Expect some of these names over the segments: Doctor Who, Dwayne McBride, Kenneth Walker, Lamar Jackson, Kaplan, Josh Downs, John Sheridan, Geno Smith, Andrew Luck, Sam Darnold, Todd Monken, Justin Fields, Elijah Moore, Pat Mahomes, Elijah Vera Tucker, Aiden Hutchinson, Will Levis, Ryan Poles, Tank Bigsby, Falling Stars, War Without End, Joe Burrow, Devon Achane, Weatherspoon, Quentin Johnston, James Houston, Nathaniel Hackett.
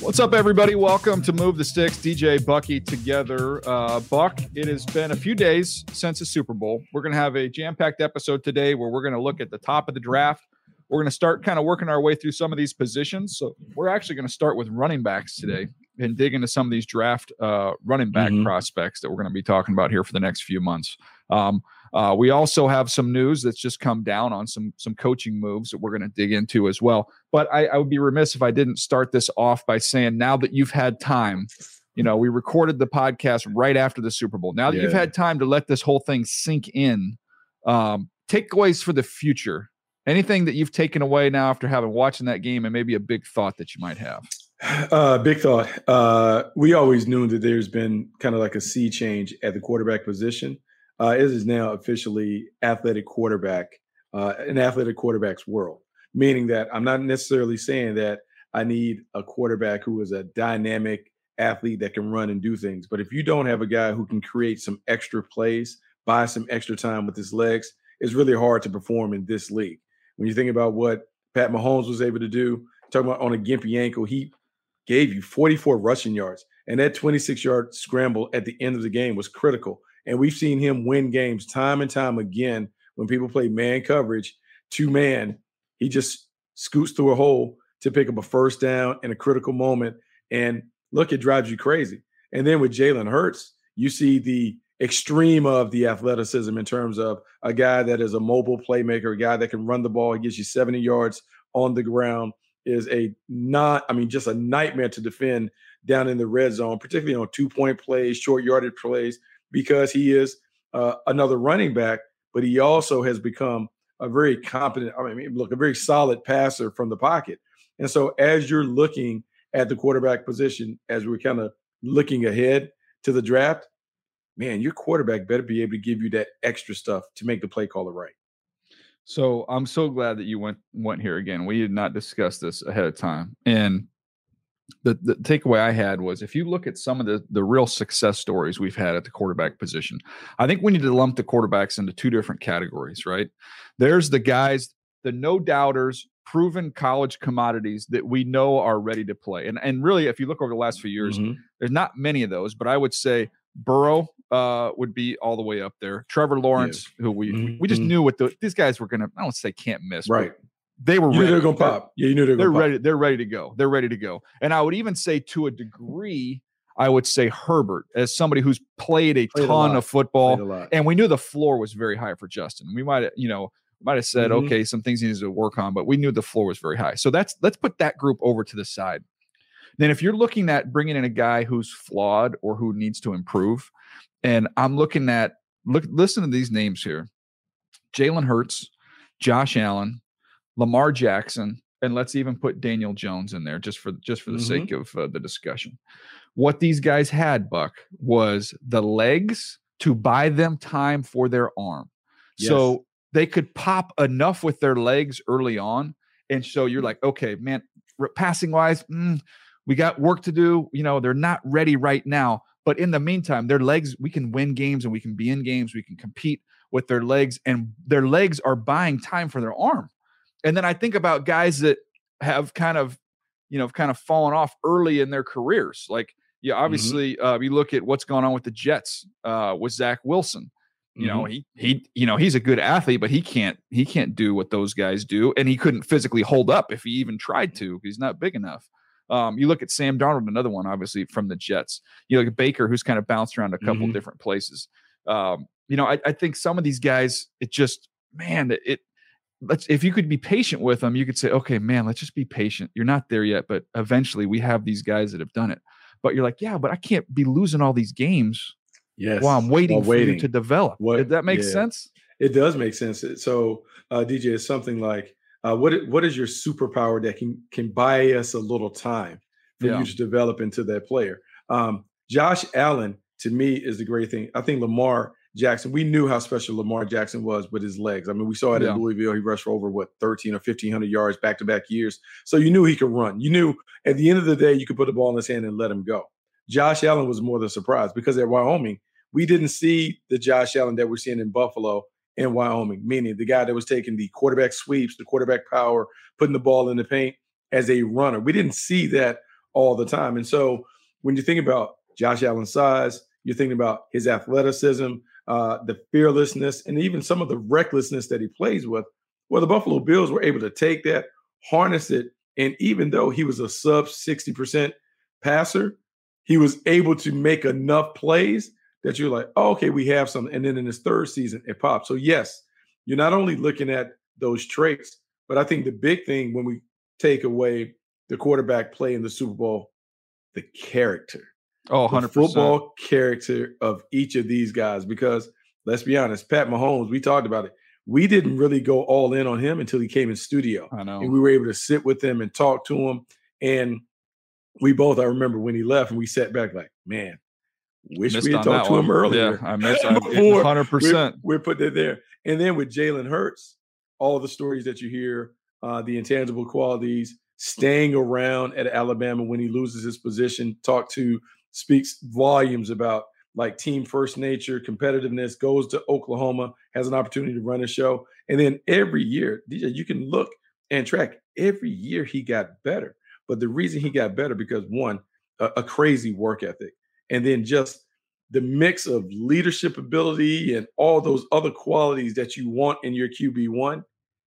What's up, everybody? Welcome to Move the Sticks. DJ, Bucky together. Buck, it has been a few days since the Super Bowl. We're going to have a jam-packed episode today where we're going to look at the top of the draft. We're going to start kind of working our way through some of these positions. So we're actually going to start with running backs today and dig into some of these draft running back prospects that we're going to be talking about here for the next few months. We also have some news that's just come down on some coaching moves that we're going to dig into as well. But I would be remiss if I didn't start this off by saying, now that you've had time, you know, we recorded the podcast right after the Super Bowl. Now that you've had time to let this whole thing sink in, takeaways for the future, anything that you've taken away now after having watching that game, and maybe a big thought that you might have. Big thought. We always knew that there's been kind of like a sea change at the quarterback position. It is now officially athletic quarterback, an athletic quarterback's world, meaning that I'm not necessarily saying that I need a quarterback who is a dynamic athlete that can run and do things. But if you don't have a guy who can create some extra plays, buy some extra time with his legs, it's really hard to perform in this league. When you think about what Pat Mahomes was able to do, talking about on a gimpy ankle, he gave you 44 rushing yards. And that 26-yard scramble at the end of the game was critical. And we've seen him win games time and time again when people play man coverage, two-man. He just scoots through a hole to pick up a first down in a critical moment. And look, it drives you crazy. And then with Jalen Hurts, you see the extreme of the athleticism in terms of a guy that is a mobile playmaker, a guy that can run the ball. He gets you 70 yards on the ground, is just a nightmare to defend down in the red zone, particularly on two-point plays, short yardage plays, because he is another running back, but he also has become a very competent, a very solid passer from the pocket. And so as you're looking at the quarterback position, as we're kind of looking ahead to the draft, man, your quarterback better be able to give you that extra stuff to make the play caller right. So I'm so glad that you went here again. We did not discuss this ahead of time. And the takeaway I had was, if you look at some of the real success stories we've had at the quarterback position, I think we need to lump the quarterbacks into two different categories, right? There's the guys, the no-doubters, proven college commodities that we know are ready to play. And really, if you look over the last few years, mm-hmm. there's not many of those, but I would say Burrow would be all the way up there. Trevor Lawrence, yeah. who we just knew what these guys were going to, I don't say can't miss, right? They were ready. They're going to pop. Yeah, you knew they're ready. They're ready to go. They're ready to go. And I would even say, to a degree, I would say Herbert, as somebody who's played ton of football, and we knew the floor was very high for Justin. We might have said, mm-hmm. okay, some things he needs to work on, but we knew the floor was very high. So let's put that group over to the side. Then if you're looking at bringing in a guy who's flawed or who needs to improve, and I'm looking at, listen to these names here: Jalen Hurts, Josh Allen, Lamar Jackson, and let's even put Daniel Jones in there just for the mm-hmm. sake of the discussion. What these guys had, Buck, was the legs to buy them time for their arm. Yes. So they could pop enough with their legs early on. And so you're like, okay, man, passing wise, we got work to do. You know, they're not ready right now. But in the meantime, their legs, we can win games and we can be in games. We can compete with their legs, and their legs are buying time for their arm. And then I think about guys that have kind of fallen off early in their careers. Like, yeah, obviously mm-hmm. You look at what's going on with the Jets with Zach Wilson. You know, he he's a good athlete, but he can't do what those guys do. And he couldn't physically hold up if he even tried to. He's not big enough. You look at Sam Darnold, another one, obviously, from the Jets. You look at Baker, who's kind of bounced around a couple mm-hmm. different places. I think some of these guys, it just, man, if you could be patient with them, you could say, okay, man, let's just be patient. You're not there yet, but eventually we have these guys that have done it. But you're like, yeah, but I can't be losing all these games. Yes. While I'm waiting for you to develop. Does that make sense? It does make sense. So, DJ, it's something like, what is your superpower that can buy us a little time for you to develop into that player? Josh Allen, to me, is the great thing. I think Lamar Jackson, we knew how special Lamar Jackson was with his legs. I mean, we saw it in Louisville. He rushed for over, 1,300 or 1,500 yards back-to-back years. So you knew he could run. You knew at the end of the day, you could put the ball in his hand and let him go. Josh Allen was more than surprised, because at Wyoming, we didn't see the Josh Allen that we're seeing in Buffalo and Wyoming, meaning the guy that was taking the quarterback sweeps, the quarterback power, putting the ball in the paint as a runner. We didn't see that all the time. And so when you think about Josh Allen's size, you're thinking about his athleticism, the fearlessness, and even some of the recklessness that he plays with. Well, the Buffalo Bills were able to take that, harness it, and even though he was a sub 60% passer, he was able to make enough plays that you're like, oh, okay, we have something. And then in his third season, it popped. So, yes, you're not only looking at those traits, but I think the big thing when we take away the quarterback play in the Super Bowl, the character. Oh, 100%. The football character of each of these guys. Because let's be honest, Pat Mahomes, we talked about it. We didn't really go all in on him until he came in studio. I know. And we were able to sit with him and talk to him. And we both, I remember when he left and we sat back like, man, wish we had talked to him earlier. Yeah, I missed 100%. We put that there. And then with Jalen Hurts, all the stories that you hear, the intangible qualities, staying around at Alabama when he loses his position, speaks volumes about like team first nature, competitiveness, goes to Oklahoma, has an opportunity to run a show. And then every year, DJ, you can look and track every year he got better. But the reason he got better because, one, a crazy work ethic, and then just the mix of leadership ability and all those other qualities that you want in your QB1,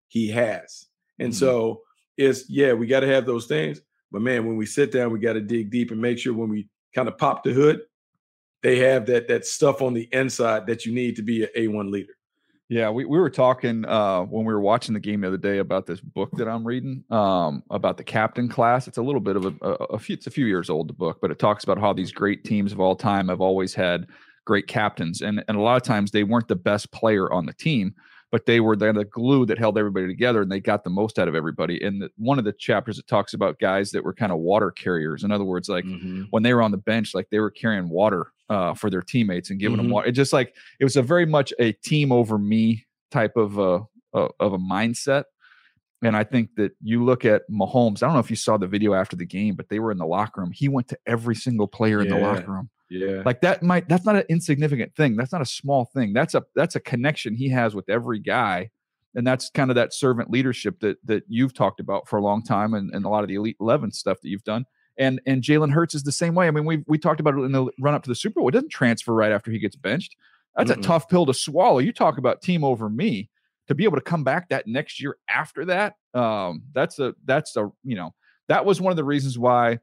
he has. And so it's, we got to have those things. But, man, when we sit down, we got to dig deep and make sure when we kind of pop the hood, they have that stuff on the inside that you need to be an A1 leader. Yeah, we were talking when we were watching the game the other day about this book that I'm reading about the captain class. It's a little bit of it's a few years old, the book, but it talks about how these great teams of all time have always had great captains. And a lot of times they weren't the best player on the team, but they're the glue that held everybody together, and they got the most out of everybody. And one of the chapters, it talks about guys that were kind of water carriers. In other words, like when they were on the bench, like they were carrying water for their teammates and giving them water. It was a very much a team over me type of of a mindset. And I think that you look at Mahomes, I don't know if you saw the video after the game, but they were in the locker room. He went to every single player in the locker room. Yeah. Like that's not an insignificant thing. That's not a small thing. That's a connection he has with every guy. And that's kind of that servant leadership that you've talked about for a long time, and a lot of the Elite 11 stuff that you've done. And Jalen Hurts is the same way. I mean, we talked about it in the run up to the Super Bowl. It doesn't transfer right after he gets benched. That's a tough pill to swallow. You talk about team over me, to be able to come back that next year after that. That was one of the reasons why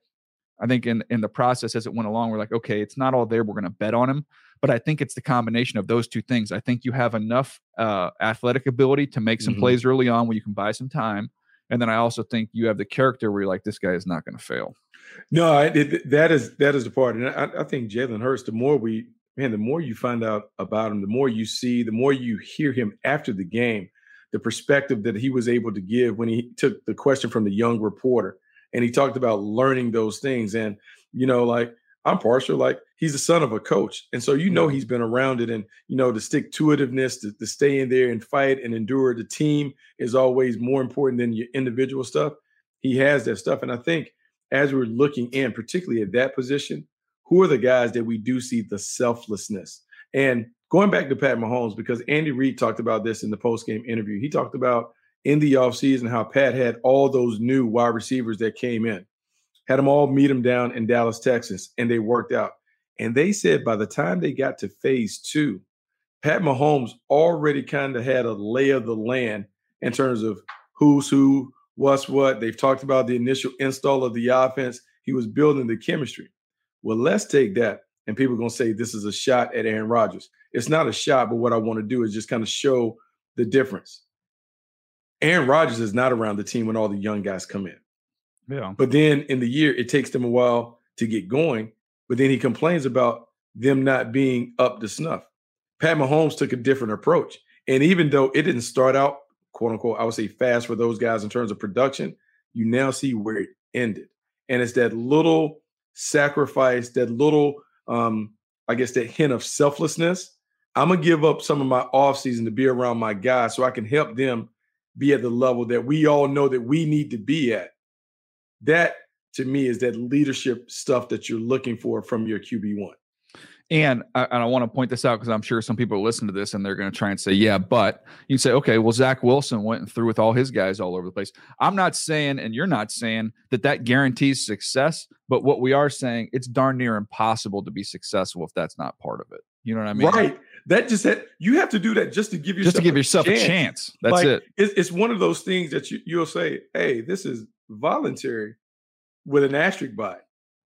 I think in the process as it went along, we're like, okay, it's not all there. We're going to bet on him. But I think it's the combination of those two things. I think you have enough athletic ability to make some plays early on where you can buy some time. And then I also think you have the character where you're like, this guy is not going to fail. No, that is the part. And I think Jalen Hurts, the more you find out about him, the more you see, the more you hear him after the game, the perspective that he was able to give when he took the question from the young reporter. And he talked about learning those things. And, I'm partial, he's the son of a coach. And so, he's been around it, and, the stick-to-itiveness, to stay in there and fight and endure. The team is always more important than your individual stuff. He has that stuff. And I think as we're looking in, particularly at that position, who are the guys that we do see the selflessness? And going back to Pat Mahomes, because Andy Reid talked about this in the post-game interview. He talked about in the offseason how Pat had all those new wide receivers that came in, had them all meet him down in Dallas, Texas, and they worked out. And they said by the time they got to phase 2, Pat Mahomes already kind of had a lay of the land in terms of who's who, what's what. They've talked about the initial install of the offense. He was building the chemistry. Well, let's take that, and people are going to say this is a shot at Aaron Rodgers. It's not a shot, but what I want to do is just kind of show the difference. Aaron Rodgers is not around the team when all the young guys come in. Yeah. But then in the year, it takes them a while to get going, but then he complains about them not being up to snuff. Pat Mahomes took a different approach, and even though it didn't start out, quote unquote, I would say fast for those guys in terms of production, you now see where it ended, and it's that little sacrifice, that little, that hint of selflessness. I'm going to give up some of my offseason to be around my guys so I can help them be at the level that we all know that we need to be at. That, to me, is that leadership stuff that you're looking for from your QB1. And I want to point this out because I'm sure some people listen to this and they're going to try and say, yeah, but you say, okay, well, Zach Wilson went and threw with all his guys all over the place. I'm not saying, and you're not saying, that guarantees success, but what we are saying, it's darn near impossible to be successful if that's not part of it. You know what I mean? Right. That just you have to do that just to give yourself a chance. That's it. It's one of those things that you'll say, hey, this is voluntary with an asterisk by it.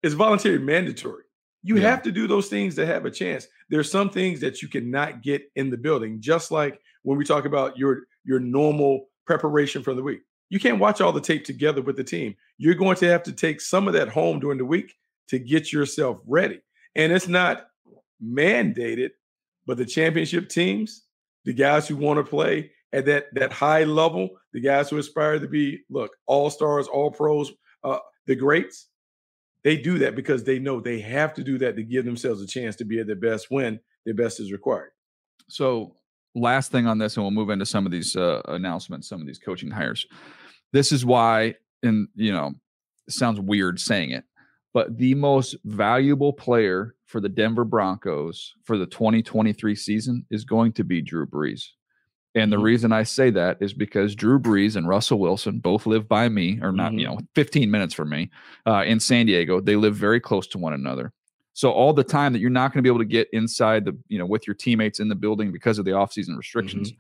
It's voluntary mandatory. You have to do those things to have a chance. There's some things that you cannot get in the building, just like when we talk about your normal preparation for the week. You can't watch all the tape together with the team. You're going to have to take some of that home during the week to get yourself ready. And it's not mandated, but the championship teams, the guys who want to play at that high level, the guys who aspire to be, all-stars, all-pros, the greats, they do that because they know they have to do that to give themselves a chance to be at their best when their best is required. So last thing on this, and we'll move into some of these announcements, some of these coaching hires. This is why, and it sounds weird saying it, but the most valuable player for the Denver Broncos for the 2023 season is going to be Drew Brees. And the reason I say that is because Drew Brees and Russell Wilson both live by me, or not, 15 minutes from me, in San Diego. They live very close to one another. So all the time that you're not going to be able to get inside with your teammates in the building because of the offseason restrictions,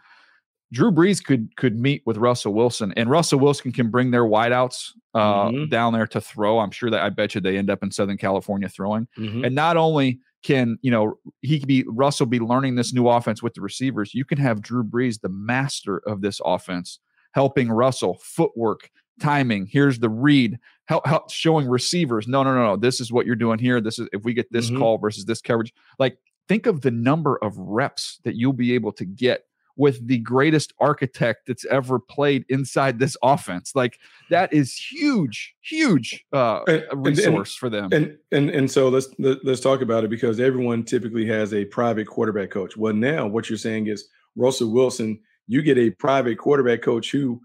Drew Brees could meet with Russell Wilson, and Russell Wilson can bring their wideouts down there to throw. I'm sure that I bet you they end up in Southern California throwing. And not only can Russell be learning this new offense with the receivers, you can have Drew Brees, the master of this offense, helping Russell footwork, timing. Here's the read, help showing receivers. No. This is what you're doing here. This is if we get this call versus this coverage. Think of the number of reps that you'll be able to get with the greatest architect that's ever played inside this offense. That is huge resource for them. And so let's talk about it, because everyone typically has a private quarterback coach. Well, now what you're saying is Russell Wilson you get a private quarterback coach who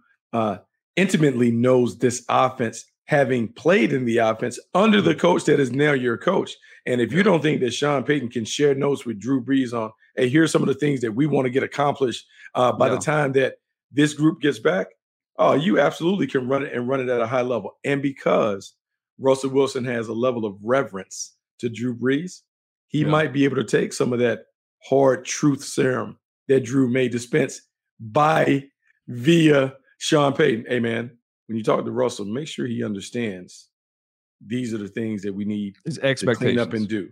intimately knows this offense, having played in the offense under the coach that is now your coach. And if you don't think that Sean Payton can share notes with Drew Brees on, hey, here's some of the things that we want to get accomplished by the time that this group gets back, oh, you absolutely can run it at a high level. And because Russell Wilson has a level of reverence to Drew Brees, he might be able to take some of that hard truth serum that Drew may dispense via Sean Payton. Hey, man, when you talk to Russell, make sure he understands these are the things that we need to clean up and do.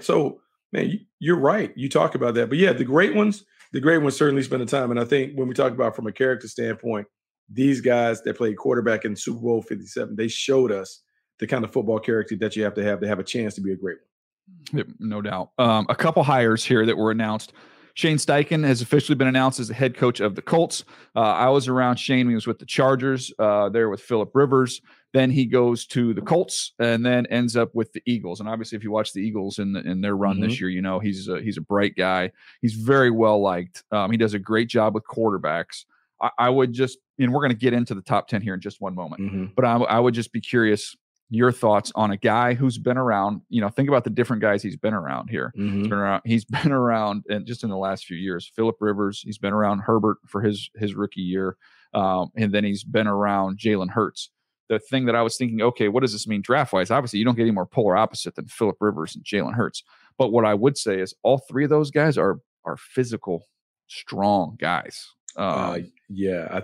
So, man, you're right. You talk about that. But, yeah, the great ones certainly spend the time. And I think when we talk about from a character standpoint, these guys that played quarterback in Super Bowl 57, they showed us the kind of football character that you have to have a chance to be a great one. Yep, no doubt. A couple hires here that were announced. Shane Steichen has officially been announced as the head coach of the Colts. I was around Shane when he was with the Chargers, there with Philip Rivers. Then he goes to the Colts and then ends up with the Eagles. And obviously, if you watch the Eagles in their run this year, you know he's a bright guy. He's very well liked. He does a great job with quarterbacks. I would just, and we're going to get into the top 10 here in just one moment, but I would just be curious your thoughts on a guy who's been around. You know, think about the different guys he's been around here. He's been around and just in the last few years, Philip Rivers, he's been around Herbert for his rookie year. And then he's been around Jalen Hurts. The thing that I was thinking, okay, what does this mean draft-wise? Obviously, you don't get any more polar opposite than Philip Rivers and Jalen Hurts. But what I would say is all three of those guys are physical, strong guys. I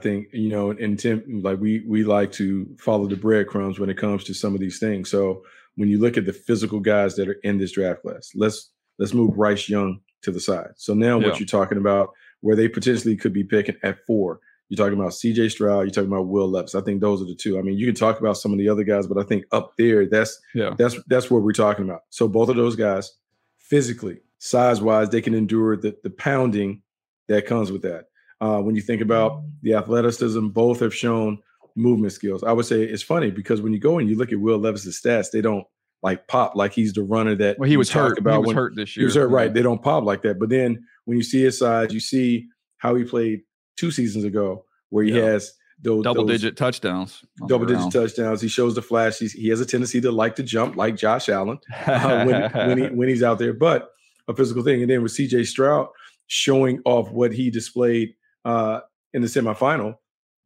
think, you know, and Tim, like we like to follow the breadcrumbs when it comes to some of these things. So when you look at the physical guys that are in this draft class, let's move Bryce Young to the side. So now what you're talking about, where they potentially could be picking at 4, you're talking about CJ Stroud, you're talking about Will Levis. I think those are the two. I mean, you can talk about some of the other guys, but I think up there, that's what we're talking about. So both of those guys, physically, size-wise, they can endure the pounding that comes with that. When you think about the athleticism, both have shown movement skills. I would say it's funny because when you go and you look at Will Levis' stats, they don't like pop like he's the runner that he was hurt. About he was hurt this year. He was hurt, right? They don't pop like that. But then when you see his size, you see how he played 2 seasons ago, where he has those double-digit touchdowns. He shows the flash. He has a tendency to like to jump, like Josh Allen, when he's out there. But a physical thing. And then with C.J. Stroud showing off what he displayed in the semifinal,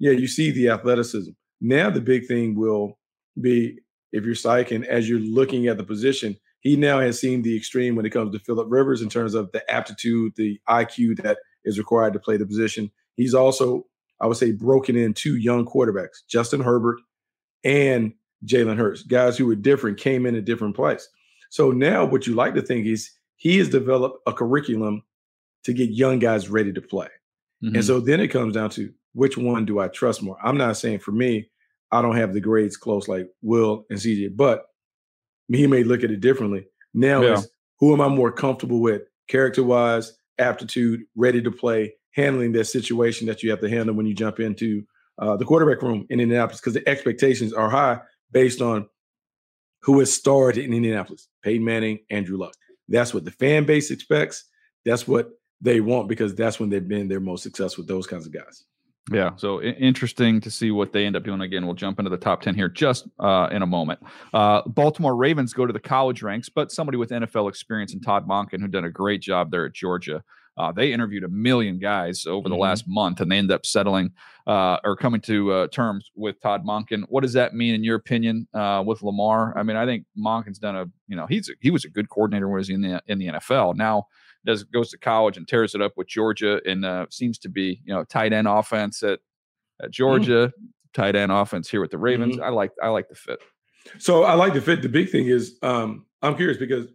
you see the athleticism. Now the big thing will be, if you're Steichen, as you're looking at the position, he now has seen the extreme when it comes to Philip Rivers in terms of the aptitude, the IQ that is required to play the position. He's also, I would say, broken in 2 young quarterbacks, Justin Herbert and Jalen Hurts, guys who were different, came in a different place. So now what you like to think is he has developed a curriculum to get young guys ready to play. And so then it comes down to which one do I trust more? I'm not saying for me, I don't have the grades close like Will and CJ, but he may look at it differently. Now is who am I more comfortable with character-wise, aptitude, ready to play, handling that situation that you have to handle when you jump into the quarterback room in Indianapolis, because the expectations are high based on who has starred in Indianapolis, Peyton Manning, Andrew Luck. That's what the fan base expects. That's what they want, because that's when they've been their most successful with those kinds of guys. Yeah, so interesting to see what they end up doing. Again, we'll jump into the top 10 here just in a moment. Baltimore Ravens go to the college ranks, but somebody with NFL experience in Todd Monken, who done a great job there at Georgia. They interviewed 1 million guys over the last month, and they end up settling or coming to terms with Todd Monken. What does that mean, in your opinion, with Lamar? I mean, I think Monken's done he was a good coordinator when he was in the NFL. Now goes to college and tears it up with Georgia, and seems to be tight end offense at Georgia, tight end offense here with the Ravens. I like the fit. So I like the fit. The big thing is I'm curious because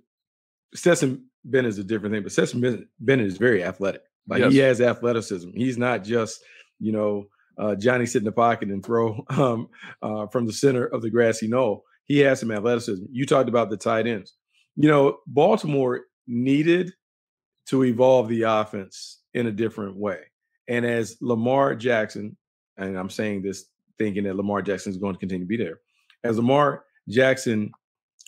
Stetson Bennett is a different thing, but Stetson Bennett is very athletic. Like he has athleticism. He's not just, Johnny sit in the pocket and throw from the center of the grassy knoll. He has some athleticism. You talked about the tight ends. Baltimore needed to evolve the offense in a different way. And as Lamar Jackson, and I'm saying this thinking that Lamar Jackson is going to continue to be there, as Lamar Jackson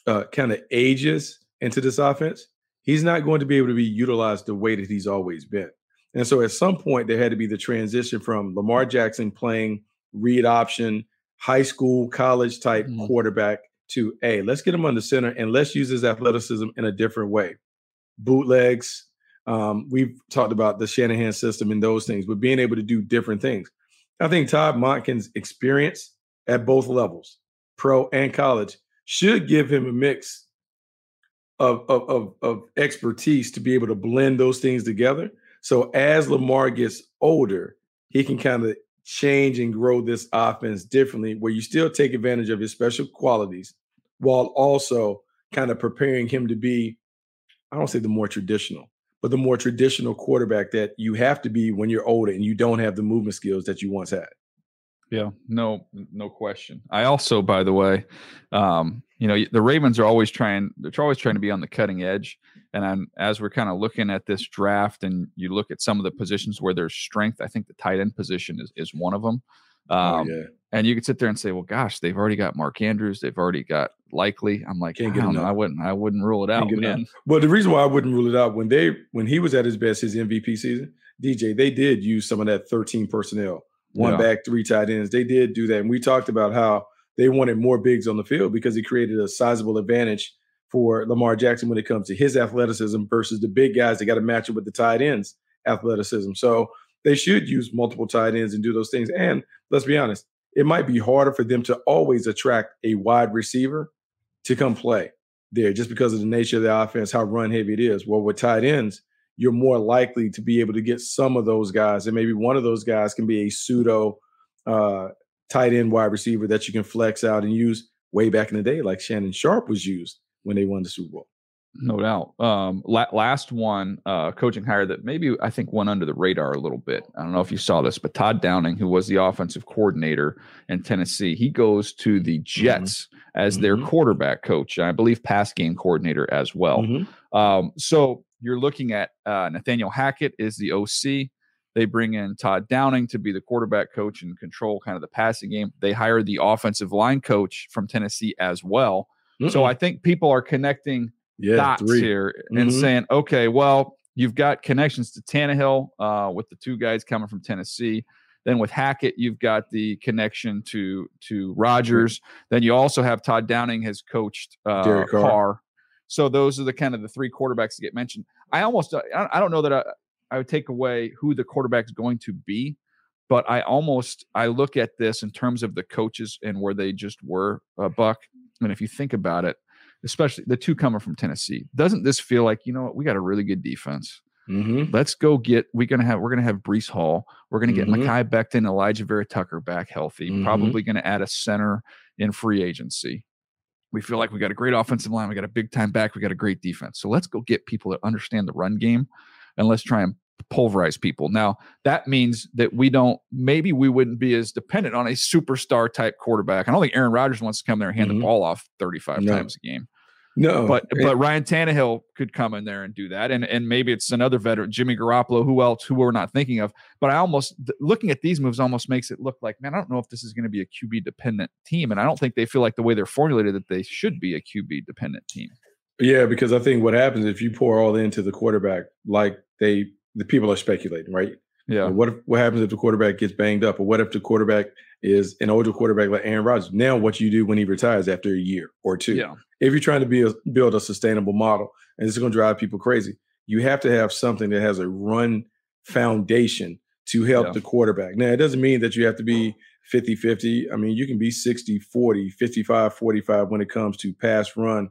kind of ages into this offense, he's not going to be able to be utilized the way that he's always been. And so at some point, there had to be the transition from Lamar Jackson playing read option, high school, college type quarterback to, hey, let's get him under center and let's use his athleticism in a different way. Bootlegs. We've talked about the Shanahan system and those things, but being able to do different things. I think Todd Monken's experience at both levels, pro and college, should give him a mix of expertise to be able to blend those things together. So as Lamar gets older, he can kind of change and grow this offense differently, where you still take advantage of his special qualities while also kind of preparing him to be, I don't say the more traditional, but the more traditional quarterback that you have to be when you're older and you don't have the movement skills that you once had. Yeah, no question. I also, by the way, you know, the Ravens are always trying. They're always trying to be on the cutting edge. And as we're kind of looking at this draft, and you look at some of the positions where there's strength, I think the tight end position is one of them. And you could sit there and say, well, gosh, they've already got Mark Andrews. They've already got Likely. I'm like, I wouldn't rule it out. Well, the reason why I wouldn't rule it out, when he was at his best, his MVP season, DJ, they did use some of that 13 personnel. One back, three tight ends. They did do that. And we talked about how they wanted more bigs on the field because it created a sizable advantage for Lamar Jackson when it comes to his athleticism versus the big guys that got to match up with the tight ends' athleticism. So they should use multiple tight ends and do those things. And let's be honest, it might be harder for them to always attract a wide receiver to come play there just because of the nature of the offense, how run heavy it is. Well, with tight ends, you're more likely to be able to get some of those guys. And maybe one of those guys can be a pseudo tight end wide receiver that you can flex out and use way back in the day, like Shannon Sharp was used when they won the Super Bowl. No doubt. Last one, coaching hire that maybe I think went under the radar a little bit. I don't know if you saw this, but Todd Downing, who was the offensive coordinator in Tennessee, he goes to the Jets as their quarterback coach. And I believe pass game coordinator as well. So you're looking at Nathaniel Hackett is the OC. They bring in Todd Downing to be the quarterback coach and control kind of the passing game. They hire the offensive line coach from Tennessee as well. So I think people are connecting dots here and saying, okay, well, you've got connections to Tannehill with the two guys coming from Tennessee. Then with Hackett, you've got the connection to Rodgers. Then you also have Todd Downing has coached Carr. So those are the kind of the three quarterbacks that get mentioned. I don't know that I would take away who the quarterback is going to be, but I look at this in terms of the coaches and where they just were, Buck. And if you think about it, especially the two coming from Tennessee, doesn't this feel like, you know what, we got a really good defense. Let's go get, we're going to have Breece Hall. We're going to get Mekhi Becton, Elijah Vera Tucker back healthy. Probably going to add a center in free agency. We feel like we got a great offensive line. We got a big time back. We got a great defense. So let's go get people that understand the run game and let's try and pulverize people. Now that means that we wouldn't be as dependent on a superstar type quarterback. I don't think Aaron Rodgers wants to come there and hand the ball off 35 times a game. No, but Ryan Tannehill could come in there and do that. And maybe it's another veteran, Jimmy Garoppolo, who we're not thinking of, but looking at these moves almost makes it look like, man, I don't know if this is going to be a QB dependent team. And I don't think they feel like the way they're formulated that they should be a QB dependent team. Yeah. Because I think what happens if you pour all into the quarterback, like the people are speculating, right? Yeah. Like what happens if the quarterback gets banged up? Or what if the quarterback is an older quarterback like Aaron Rodgers? Now what you do when he retires after a year or two. Yeah. If you're trying to build a sustainable model, and this is going to drive people crazy, you have to have something that has a run foundation to help the quarterback. Now, it doesn't mean that you have to be 50-50. I mean, you can be 60-40, 55-45 when it comes to pass run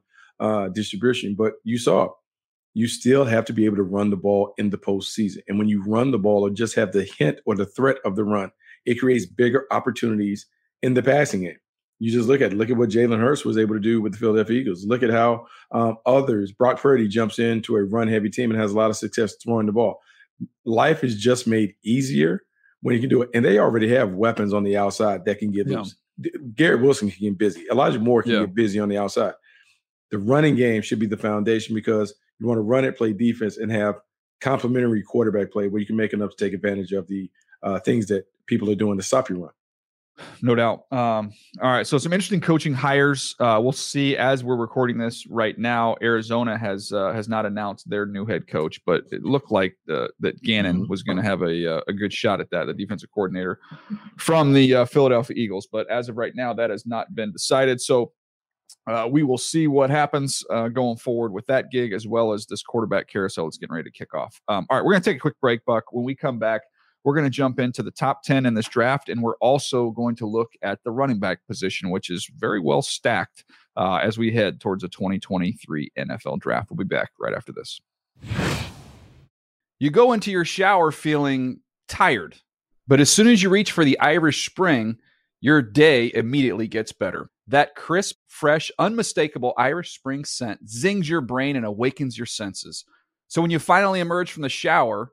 distribution. But you saw it. You still have to be able to run the ball in the postseason. And when you run the ball or just have the hint or the threat of the run, it creates bigger opportunities in the passing game. You just look at what Jalen Hurts was able to do with the Philadelphia Eagles. Look at how Brock Purdy jumps into a run-heavy team and has a lot of success throwing the ball. Life is just made easier when you can do it. And they already have weapons on the outside that can get loose. Garrett Wilson can get busy. Elijah Moore can get busy on the outside. The running game should be the foundation because you want to run it, play defense, and have complementary quarterback play where you can make enough to take advantage of the things that people are doing to stop your run. No doubt. All right. So some interesting coaching hires. We'll see as we're recording this right now. Arizona has not announced their new head coach, but it looked like that Gannon was going to have a good shot at that, the defensive coordinator from the Philadelphia Eagles. But as of right now, that has not been decided. So we will see what happens going forward with that gig, as well as this quarterback carousel that's getting ready to kick off. All right. We're going to take a quick break, Buck. When we come back, we're going to jump into the top 10 in this draft, and we're also going to look at the running back position, which is very well stacked as we head towards the 2023 NFL draft. We'll be back right after this. You go into your shower feeling tired, but as soon as you reach for the Irish Spring, your day immediately gets better. That crisp, fresh, unmistakable Irish Spring scent zings your brain and awakens your senses. So when you finally emerge from the shower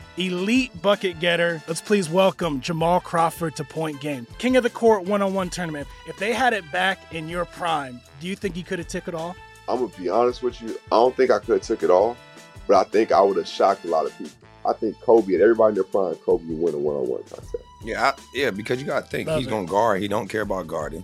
elite bucket getter. Let's please welcome Jamal Crawford to Point Game. King of the Court one-on-one tournament. If they had it back in your prime, do you think he could have took it all? I'm going to be honest with you. I don't think I could have took it all, but I think I would have shocked a lot of people. I think Kobe and everybody in their prime, Kobe would win a one-on-one contest. Yeah, because you got to think, he's going to guard. He don't care about guarding.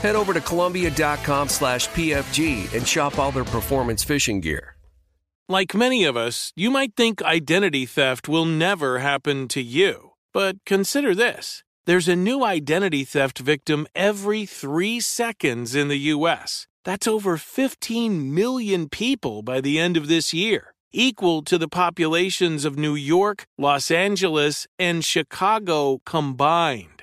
head over to Columbia.com/PFG and shop all their performance fishing gear. Like many of us, you might think identity theft will never happen to you. But consider this. There's a new identity theft victim every 3 seconds in the U.S. That's over 15 million people by the end of this year, equal to the populations of New York, Los Angeles, and Chicago combined.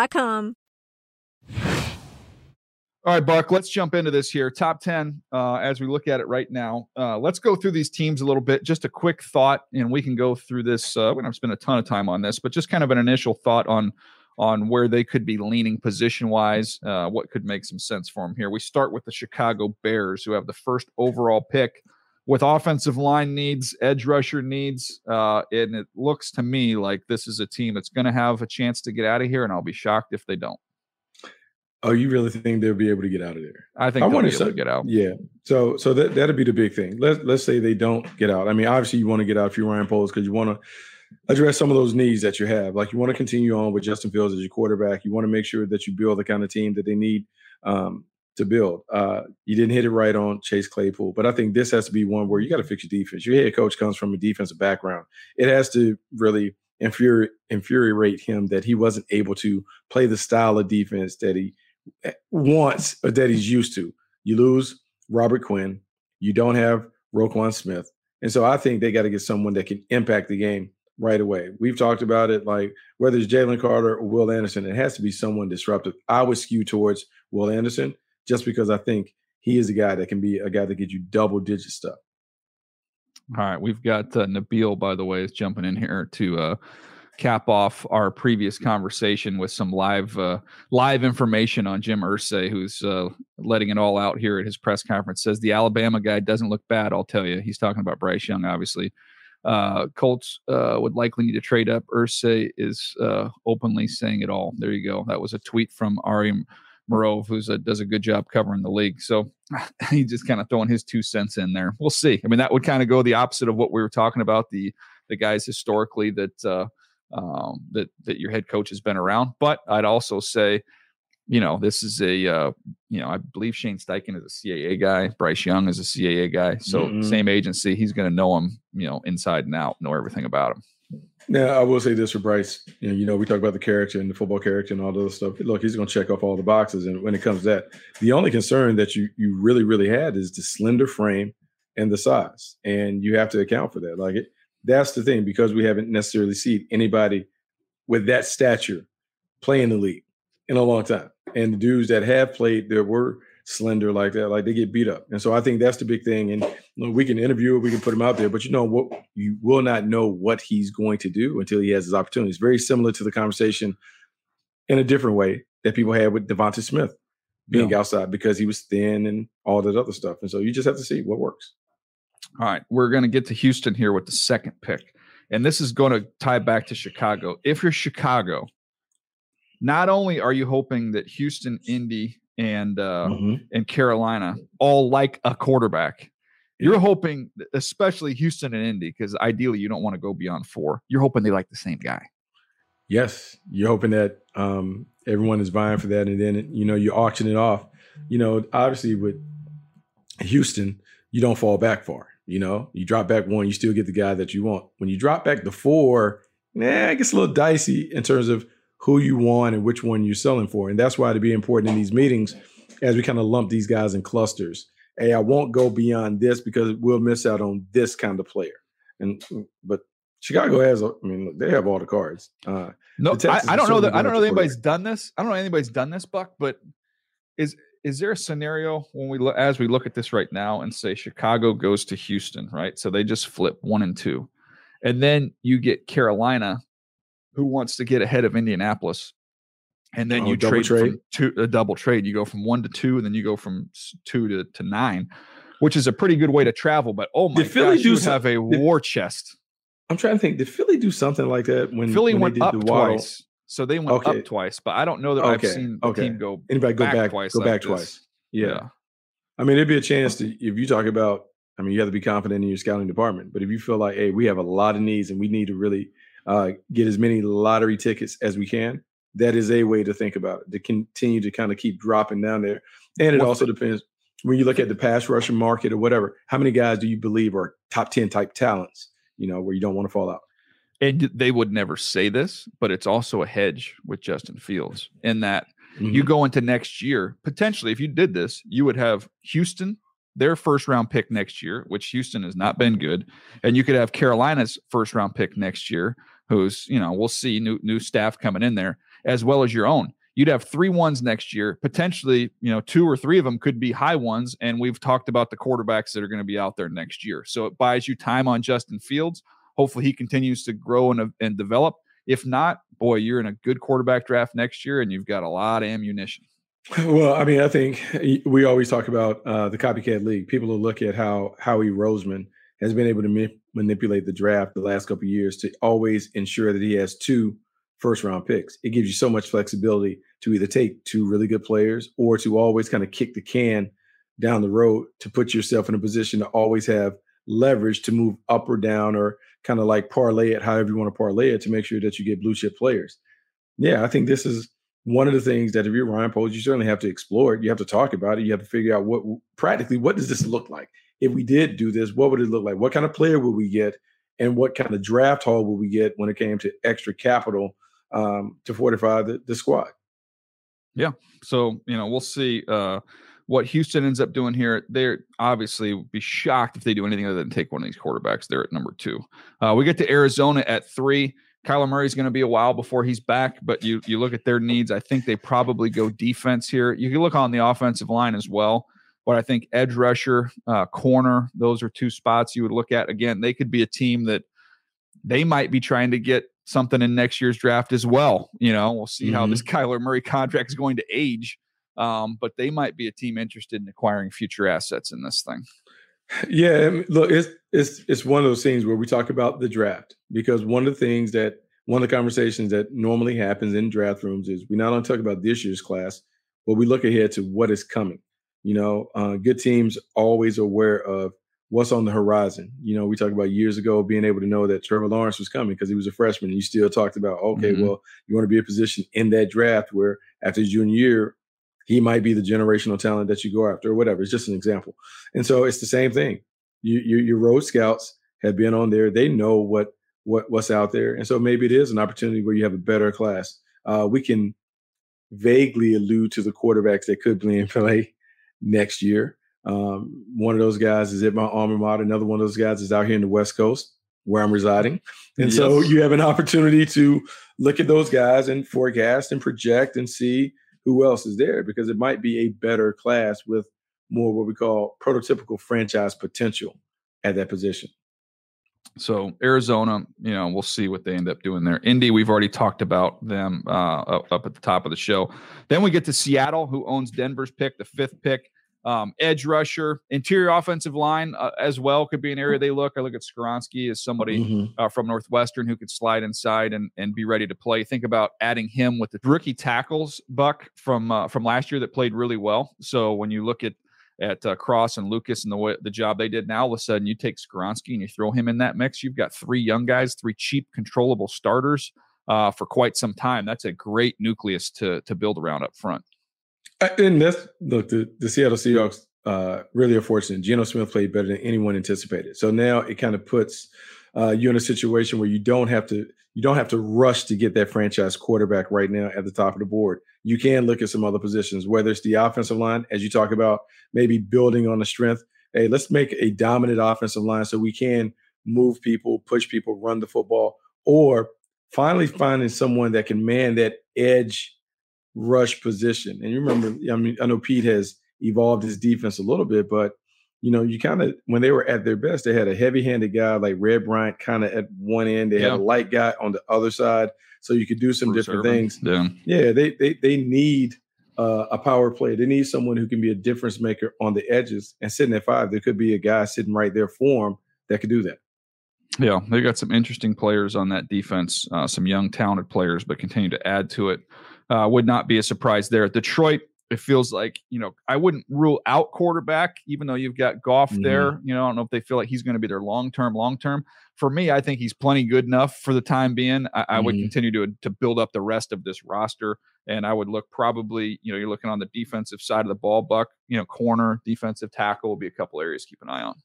All right, Buck, let's jump into this here. Top 10 as we look at it right now. Let's go through these teams a little bit. Just a quick thought, and we can go through this. We don't spend a ton of time on this, but just kind of an initial thought on where they could be leaning position-wise, what could make some sense for them here. We start with the Chicago Bears, who have the first overall pick with offensive line needs, edge rusher needs, and it looks to me like this is a team that's going to have a chance to get out of here, and I'll be shocked if they don't. Oh, you really think they'll be able to get out of there? I think they'll be able to get out. Yeah. So that'll be the big thing. Let's say they don't get out. I mean, obviously you want to get out if you're Ryan Poles because you want to address some of those needs that you have. Like you want to continue on with Justin Fields as your quarterback. You want to make sure that you build the kind of team that they need to build. You didn't hit it right on Chase Claypool, but I think this has to be one where you got to fix your defense. Your head coach comes from a defensive background. It has to really infuriate him that he wasn't able to play the style of defense that he wants or that he's used to. You lose Robert Quinn. You don't have Roquan Smith. And so I think they got to get someone that can impact the game right away. We've talked about it, like whether it's Jalen Carter or Will Anderson, it has to be someone disruptive. I would skew towards Will Anderson just because I think he is a guy that can be a guy that gets you double-digit stuff. All right, we've got Nabil, by the way, is jumping in here to cap off our previous conversation with some live information on Jim Irsay, who's letting it all out here at his press conference. Says the Alabama guy doesn't look bad, I'll tell you. He's talking about Bryce Young, obviously. Colts would likely need to trade up. Irsay is openly saying it all. There you go. That was a tweet from Ari Morov, who does a good job covering the league. So he's just kind of throwing his 2 cents in there. We'll see. I mean, that would kind of go the opposite of what we were talking about, the guys historically that that your head coach has been around. But I'd also say, this is I believe Shane Steichen is a CAA guy. Bryce Young is a CAA guy. So same agency, he's going to know him, inside and out, know everything about him. Now, I will say this for Bryce. We talk about the character and the football character and all the other stuff. Look, he's going to check off all the boxes. And when it comes to that, the only concern that you really, really had is the slender frame and the size. And you have to account for that. That's the thing, because we haven't necessarily seen anybody with that stature play in the league in a long time. And the dudes that have played that were slender like that, they get beat up. And so I think that's the big thing. And we can interview it, we can put him out there, but you will not know what he's going to do until he has his opportunities. Very similar to the conversation in a different way that people had with Devonta Smith being outside because he was thin and all that other stuff. And so you just have to see what works. All right, we're going to get to Houston here with the second pick. And this is going to tie back to Chicago. If you're Chicago, not only are you hoping that Houston, Indy, and Carolina all like a quarterback, you're hoping, especially Houston and Indy, because ideally you don't want to go beyond 4. You're hoping they like the same guy. Yes, you're hoping that everyone is vying for that. And then, you auction it off. Obviously with Houston, you don't fall back far. You drop back 1, you still get the guy that you want. When you drop back to 4, it gets a little dicey in terms of who you want and which one you're selling for. And that's why it'd be important in these meetings as we kind of lump these guys in clusters. Hey, I won't go beyond this because we'll miss out on this kind of player. But Chicago they have all the cards. I don't know that anybody's done this. I don't know anybody's done this, Buck, but is there a scenario when we look at this right now and say Chicago goes to Houston, right? So they just flip 1 and 2, and then you get Carolina, who wants to get ahead of Indianapolis, and then you trade from 2, a double trade. You go from 1 to 2, and then you go from 2 to 9, which is a pretty good way to travel. But oh my gosh, you have a war chest. I'm trying to think. Did Philly do something like that when Philly went up twice? So they went up twice, but I don't know that I've seen the team go back twice. Yeah. I mean, it'd be a chance to, if you talk about, you have to be confident in your scouting department, but if you feel like, hey, we have a lot of needs and we need to really get as many lottery tickets as we can, that is a way to think about it, to continue to kind of keep dropping down there. And it also depends when you look at the pass rusher market or whatever, how many guys do you believe are top 10 type talents, where you don't want to fall out. And they would never say this, but it's also a hedge with Justin Fields in that you go into next year. Potentially, if you did this, you would have Houston, their first round pick next year, which Houston has not been good. And you could have Carolina's first round pick next year, who's, we'll see new staff coming in there, as well as your own. you'd have 3 1s next year. Potentially, you know, 2 or 3 of them could be high ones. And we've talked about the quarterbacks that are going to be out there next year. So it buys you time on Justin Fields. Hopefully he continues to grow and develop. If not, boy, you're in a good quarterback draft next year and you've got a lot of ammunition. Well, I mean, I think we always talk about the copycat league. People will look at how Howie Roseman has been able to manipulate the draft the last couple of years to always ensure that he has 2 first-round picks. It gives you so much flexibility to either take 2 really good players or to always kind of kick the can down the road to put yourself in a position to always have leverage to move up or down or kind of like parlay it however you want to parlay it to make sure that you get blue-chip players. Yeah, I think this is one of the things that if you're Ryan Poles, you certainly have to explore it. You have to talk about it. You have to figure out what does this look like? If we did do this, what would it look like? What kind of player would we get? And what kind of draft haul would we get when it came to extra capital to fortify the squad? Yeah. So, you know, we'll see what Houston ends up doing here. They're obviously would be shocked if they do anything other than take one of these quarterbacks. They're at number 2. We get to Arizona at 3. Kyler Murray's going to be a while before he's back, but you look at their needs. I think they probably go defense here. You can look on the offensive line as well. But I think edge rusher, corner, those are 2 spots you would look at. Again, they could be a team that they might be trying to get something in next year's draft as well. You know, we'll see how this Kyler Murray contract is going to age. But they might be a team interested in acquiring future assets in this thing. Yeah, I mean, look, it's one of those things where we talk about the draft because one of the conversations that normally happens in draft rooms is we not only talk about this year's class, but we look ahead to what is coming. You know, good teams always aware of what's on the horizon. You know, we talked about years ago being able to know that Trevor Lawrence was coming because he was a freshman. And you still talked about, okay, well, you want to be in a position in that draft where after junior year, he might be the generational talent that you go after or whatever. It's just an example. And so it's the same thing. Your road scouts have been on there. They know what's out there. And so maybe it is an opportunity where you have a better class. We can vaguely allude to the quarterbacks that could be in play next year. One of those guys is at my alma mater. Another one of those guys is out here in the West Coast where I'm residing. And so you have an opportunity to look at those guys and forecast and project and see who else is there because it might be a better class with more what we call prototypical franchise potential at that position. So Arizona, you know, we'll see what they end up doing there. Indy, we've already talked about them up at the top of the show. Then we get to Seattle, who owns Denver's pick, the 5th pick. Edge rusher, interior offensive line as well could be an area they look. I look at Skoronski as somebody from Northwestern who could slide inside and be ready to play. Think about adding him with the rookie tackles, Buck, from last year that played really well. So when you look at Cross and Lucas and the job they did. Now, all of a sudden, you take Skoronski and you throw him in that mix. You've got 3 young guys, 3 cheap, controllable starters for quite some time. That's a great nucleus to build around up front. And that's, look, the Seattle Seahawks really are fortunate. Geno Smith played better than anyone anticipated. So now it kind of puts you in a situation where you don't have to rush to get that franchise quarterback right now at the top of the board. You can look at some other positions, whether it's the offensive line, as you talk about, maybe building on the strength. Hey, let's make a dominant offensive line so we can move people, push people, run the football, or finally finding someone that can man that edge rush position. And you remember, I mean, I know Pete has evolved his defense a little bit, but you know, you kind of, when they were at their best, they had a heavy-handed guy like Red Bryant kind of at one end. They had a light guy on the other side, so you could do some different things. Yeah, they need a power play. They need someone who can be a difference maker on the edges. And sitting at 5, there could be a guy sitting right there for him that could do that. Yeah, they got some interesting players on that defense, some young, talented players, but continue to add to it. Would not be a surprise there. Detroit, it feels like, you know, I wouldn't rule out quarterback, even though you've got Goff there. You know, I don't know if they feel like he's going to be their long-term. For me, I think he's plenty good enough for the time being. I would continue to build up the rest of this roster. And I would look probably, you know, you're looking on the defensive side of the ball, Buck, you know, corner, defensive tackle will be a couple areas to keep an eye on.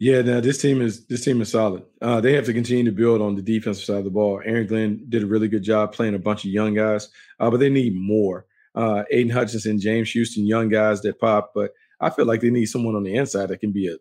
Yeah, now this team is solid. They have to continue to build on the defensive side of the ball. Aaron Glenn did a really good job playing a bunch of young guys, but they need more. Aiden Hutchinson, James Houston, young guys that pop, but I feel like they need someone on the inside that can be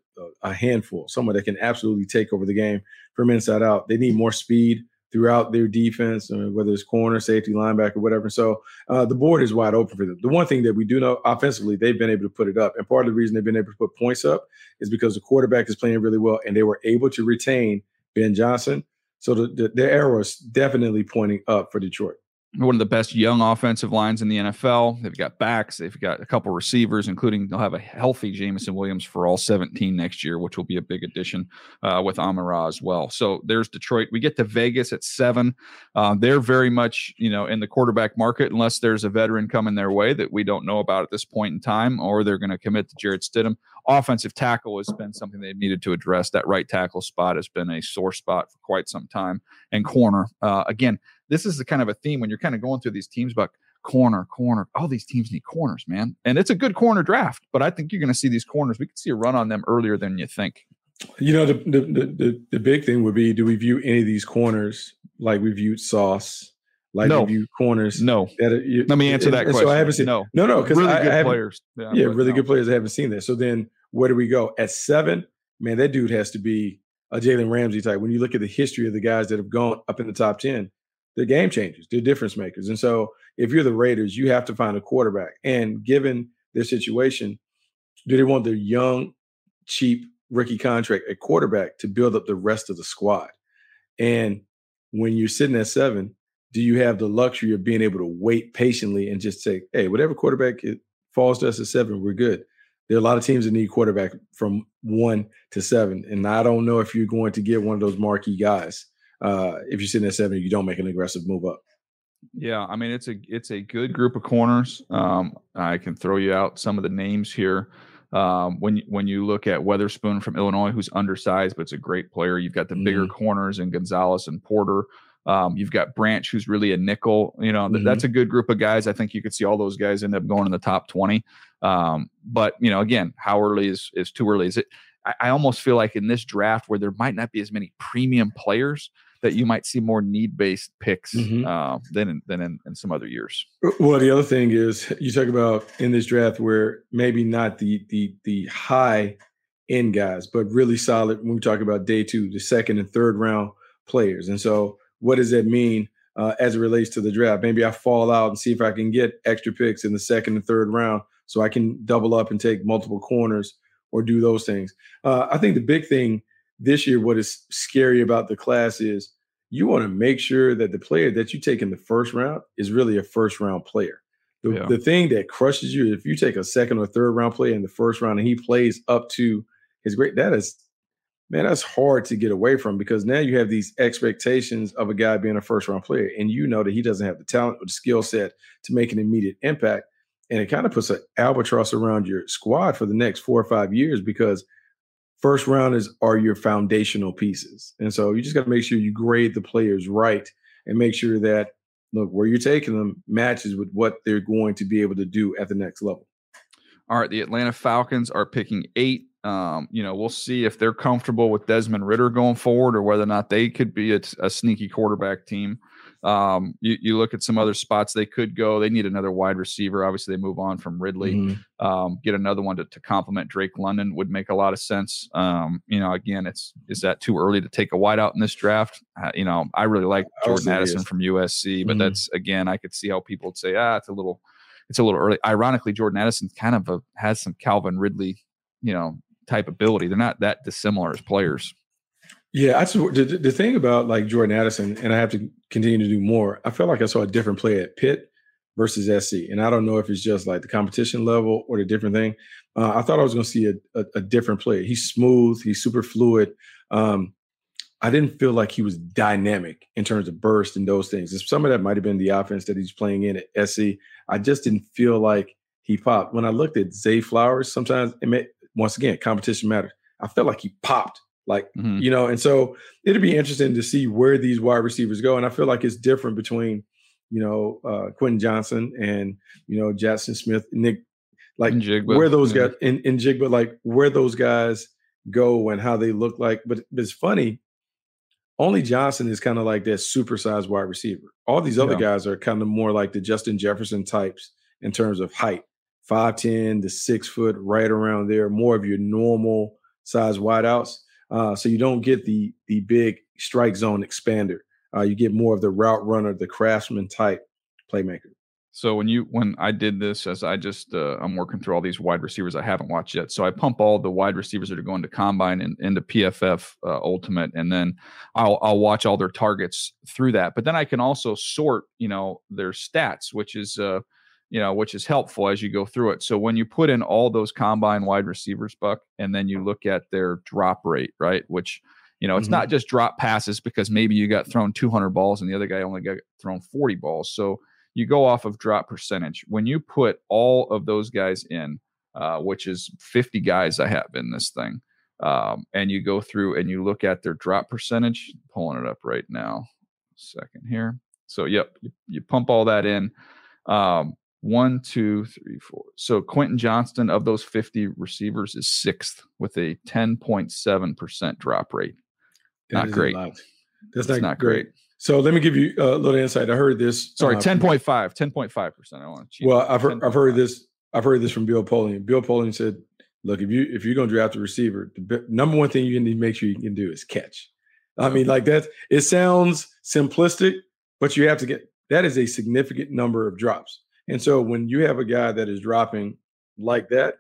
a handful, someone that can absolutely take over the game from inside out. They need more speed throughout their defense, whether it's corner, safety, linebacker, whatever. So the board is wide open for them. The one thing that we do know offensively, they've been able to put it up. And part of the reason they've been able to put points up is because the quarterback is playing really well, and they were able to retain Ben Johnson. So the arrow is definitely pointing up for Detroit. One of the best young offensive lines in the NFL. They've got backs. They've got a couple receivers, including they'll have a healthy Jamison Williams for all 17 next year, which will be a big addition with Amon-Ra as well. So there's Detroit. We get to Vegas at 7. They're very much, in the quarterback market, unless there's a veteran coming their way that we don't know about at this point in time, or they're going to commit to Jared Stidham. Offensive tackle has been something they've needed to address. That right tackle spot has been a sore spot for quite some time. And corner, again, this is the kind of a theme when you're kind of going through these teams, but corner. All these teams need corners, man. And it's a good corner draft, but I think you're going to see these corners. We could see a run on them earlier than you think. The big thing would be, do we view any of these corners like we viewed Sauce? Like no. View corners? No. Let me answer that question. So I haven't seen. No. Because really good players. Really good players. I haven't seen that. So then where do we go? At 7, man, that dude has to be a Jalen Ramsey type. When you look at the history of the guys that have gone up in the top 10, they're game changers. They're difference makers. And so if you're the Raiders, you have to find a quarterback. And given their situation, do they want their young, cheap rookie contract at quarterback to build up the rest of the squad? And when you're sitting at 7, do you have the luxury of being able to wait patiently and just say, hey, whatever quarterback falls to us at 7, we're good? There are a lot of teams that need quarterback from 1 to 7. And I don't know if you're going to get one of those marquee guys. If you're sitting at 7, you don't make an aggressive move up. Yeah, I mean, it's a good group of corners. I can throw you out some of the names here. When you look at Weatherspoon from Illinois, who's undersized, but it's a great player. You've got the bigger corners in Gonzalez and Porter. You've got Branch, who's really a nickel. That's a good group of guys. I think you could see all those guys end up going in the top 20. But, again, how early is too early? Is it? I almost feel like in this draft where there might not be as many premium players that you might see more need-based picks than in some other years. Well, the other thing is you talk about in this draft where maybe not the high-end guys, but really solid when we talk about day 2, the second and third round players. And so what does that mean as it relates to the draft? Maybe I fall out and see if I can get extra picks in the second and third round so I can double up and take multiple corners or do those things. I think the big thing this year, what is scary about the class is you want to make sure that the player that you take in the first round is really a first round player. The thing that crushes you, if you take a second or third round player in the first round and he plays up to his grade, that's hard to get away from, because now you have these expectations of a guy being a first round player, and you know that he doesn't have the talent or the skill set to make an immediate impact. And it kind of puts an albatross around your squad for the next 4 or 5 years, because first rounders are your foundational pieces. And so you just got to make sure you grade the players right and make sure that, look, where you're taking them matches with what they're going to be able to do at the next level. All right. The Atlanta Falcons are picking 8. We'll see if they're comfortable with Desmond Ridder going forward, or whether or not they could be a sneaky quarterback team. You look at some other spots they could go. They need another wide receiver. Obviously, they move on from Ridley. Get another one to complement Drake London would make a lot of sense. Again, is that too early to take a wideout in this draft? I really like Jordan Addison from USC, but that's, again, I could see how people would say, it's a little early. Ironically, Jordan Addison kind of has some Calvin Ridley, type ability. They're not that dissimilar as players. Yeah, the thing about like Jordan Addison, and I have to continue to do more, I feel like I saw a different play at Pitt versus SC. And I don't know if it's just like the competition level or the different thing. I thought I was going to see a different play. He's smooth. He's super fluid. I didn't feel like he was dynamic in terms of burst and those things. And some of that might have been the offense that he's playing in at SC. I just didn't feel like he popped. When I looked at Zay Flowers, sometimes it may, once again, competition matters. I felt like he popped. And so it'd be interesting to see where these wide receivers go. And I feel like it's different between, Quentin Johnson and, Jackson Smith, Nick, like Njigba, where those guys in Jigba, like where those guys go and how they look like. But it's funny. Only Johnson is kind of like that supersized wide receiver. All these other guys are kind of more like the Justin Jefferson types in terms of height, 5'10" to 6 foot, right around there, more of your normal size wideouts. So you don't get the big strike zone expander You get more of the route runner, the craftsman type playmaker. So when I did this, as I'm working through all these wide receivers I haven't watched yet. So I pump all the wide receivers that are going to combine and into PFF Ultimate, and then I'll watch all their targets through that. But then I can also sort, their stats, which is helpful as you go through it. So when you put in all those combine wide receivers, Buck, and then you look at their drop rate, right? Which, it's mm-hmm. not just drop passes, because maybe you got thrown 200 balls and the other guy only got thrown 40 balls. So you go off of drop percentage. When you put all of those guys in, which is 50 guys I have in this thing, and you go through and you look at their drop percentage, pulling it up right now, second here. So, yep, you pump all that in. 1, 2, 3, 4. So Quentin Johnston, of those 50 receivers, is 6th with a 10.7% drop rate. Not great. That's not great. So let me give you a little insight. I heard this. Sorry, 10.5, 10.5%. I don't want to cheat. Well, I've heard this from Bill Polian. Bill Polian said, "Look, if you're going to draft a receiver, the number one thing you need to make sure you can do is catch." I mean, like that. It sounds simplistic, but you have to get that is a significant number of drops. And so when you have a guy that is dropping like that,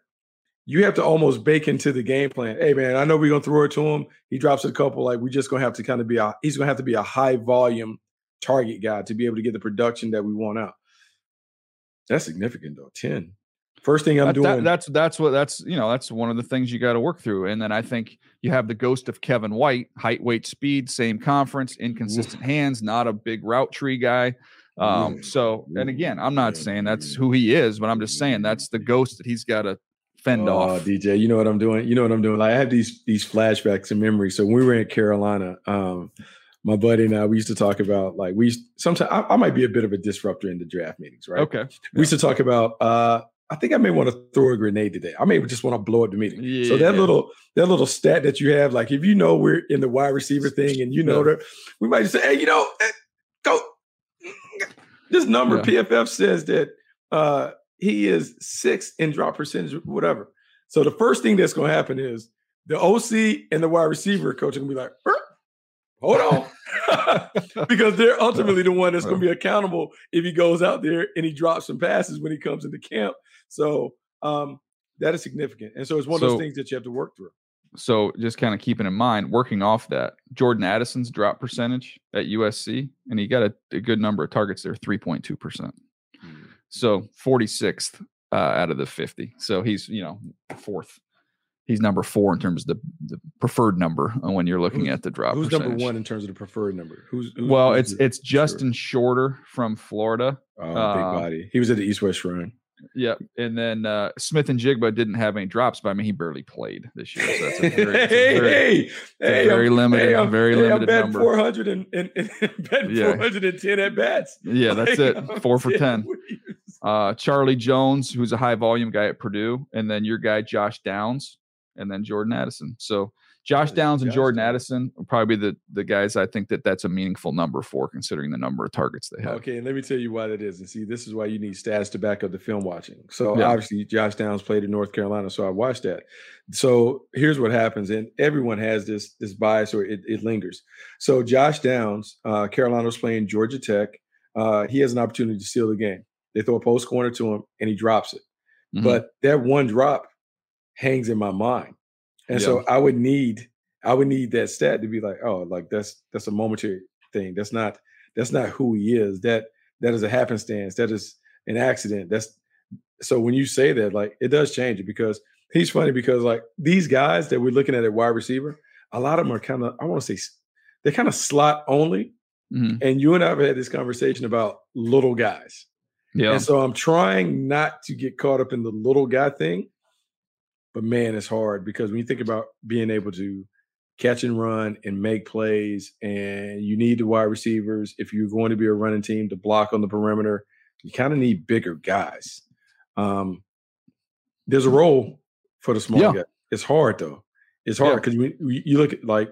you have to almost bake into the game plan. Hey, man, I know we're going to throw it to him. He drops a couple. Like, we're just going to have to kind of he's going to have to be a high volume target guy to be able to get the production that we want out. That's significant, though. 10. First thing I'm doing. That's one of the things you got to work through. And then I think you have the ghost of Kevin White, height, weight, speed, same conference, inconsistent hands, not a big route tree guy. And again, I'm not saying that's who he is, but I'm just saying that's the ghost that he's got to fend off. DJ, you know what I'm doing? Like, I have these flashbacks and memories. So when we were in Carolina, my buddy and I, we used to talk about, like, sometimes I might be a bit of a disruptor in the draft meetings, right? Okay. We used to talk about, I think I may want to throw a grenade today. I may just want to blow up the meeting. Yeah. So that little stat that you have, like, if you know we're in the wide receiver thing and that, we might just say, hey, go. This number, PFF says that he is 6th in drop percentage, whatever. So the first thing that's going to happen is the OC and the wide receiver coach are going to be like, hold on, because they're ultimately the one that's going to be accountable if he goes out there and he drops some passes when he comes into camp. So that is significant. And so it's one of those things that you have to work through. So just kind of keeping in mind, working off that, Jordan Addison's drop percentage at USC, and he got a good number of targets there, 3.2%. Mm-hmm. So 46th out of the 50. So he's, 4th. He's number 4 in terms of the preferred number when you're looking at the drop percentage. Who's number 1 in terms of the preferred number? It's Justin Shorter from Florida. Oh, big body. He was at the East-West Shrine. Yeah, and then Smith and Jigba didn't have any drops, but I mean, he barely played this year. So that's a very limited number. 400 and 410 at bats. Yeah, that's it. 4 for 10. Charlie Jones, who's a high volume guy at Purdue, and then your guy Josh Downs, and then Jordan Addison. So Josh Downs and Jordan Addison are probably the guys I think that's a meaningful number for, considering the number of targets they have. Okay, and let me tell you why that is. And see, this is why you need stats to back up the film watching. So obviously Josh Downs played in North Carolina, so I watched that. So here's what happens, and everyone has this bias, or it lingers. So Josh Downs, Carolina was playing Georgia Tech. He has an opportunity to steal the game. They throw a post corner to him, and he drops it. Mm-hmm. But that one drop hangs in my mind. And so I would need that stat to be like, that's a momentary thing. That's not who he is. That is a happenstance. That is an accident. So when you say that, like, it does change it, because he's funny, because like these guys that we're looking at wide receiver, a lot of them are kind of, I want to say, they're kind of slot only. Mm-hmm. And you and I have had this conversation about little guys. Yeah. And so I'm trying not to get caught up in the little guy thing. But, man, it's hard, because when you think about being able to catch and run and make plays, and you need the wide receivers, if you're going to be a running team, to block on the perimeter, you kind of need bigger guys. There's a role for the small guy. It's hard, though. It's hard because you look at, like,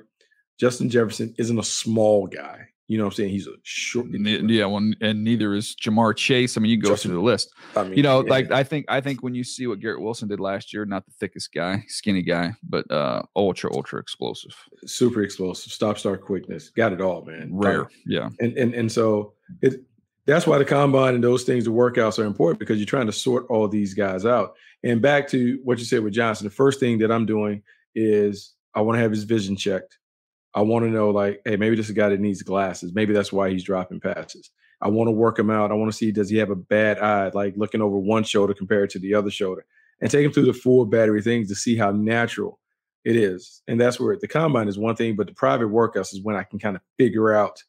Justin Jefferson isn't a small guy. You know what I'm saying? He's a short. Yeah, well, and neither is Jamar Chase. I mean, you go through the list. I mean, you know, yeah. Like I think when you see what Garrett Wilson did last year, not the thickest guy, skinny guy, but ultra explosive. Super explosive, stop-start quickness. Got it all, man. Rare. Yeah. And so that's why the combine and those things, the workouts are important, because you're trying to sort all these guys out. And back to what you said with Johnson, the first thing that I'm doing is I want to have his vision checked. I want to know, like, hey, maybe this is a guy that needs glasses. Maybe that's why he's dropping passes. I want to work him out. I want to see, does he have a bad eye, like looking over one shoulder compared to the other shoulder, and take him through the full battery things to see how natural it is. And that's where the combine is one thing, but the private workouts is when I can kind of figure out,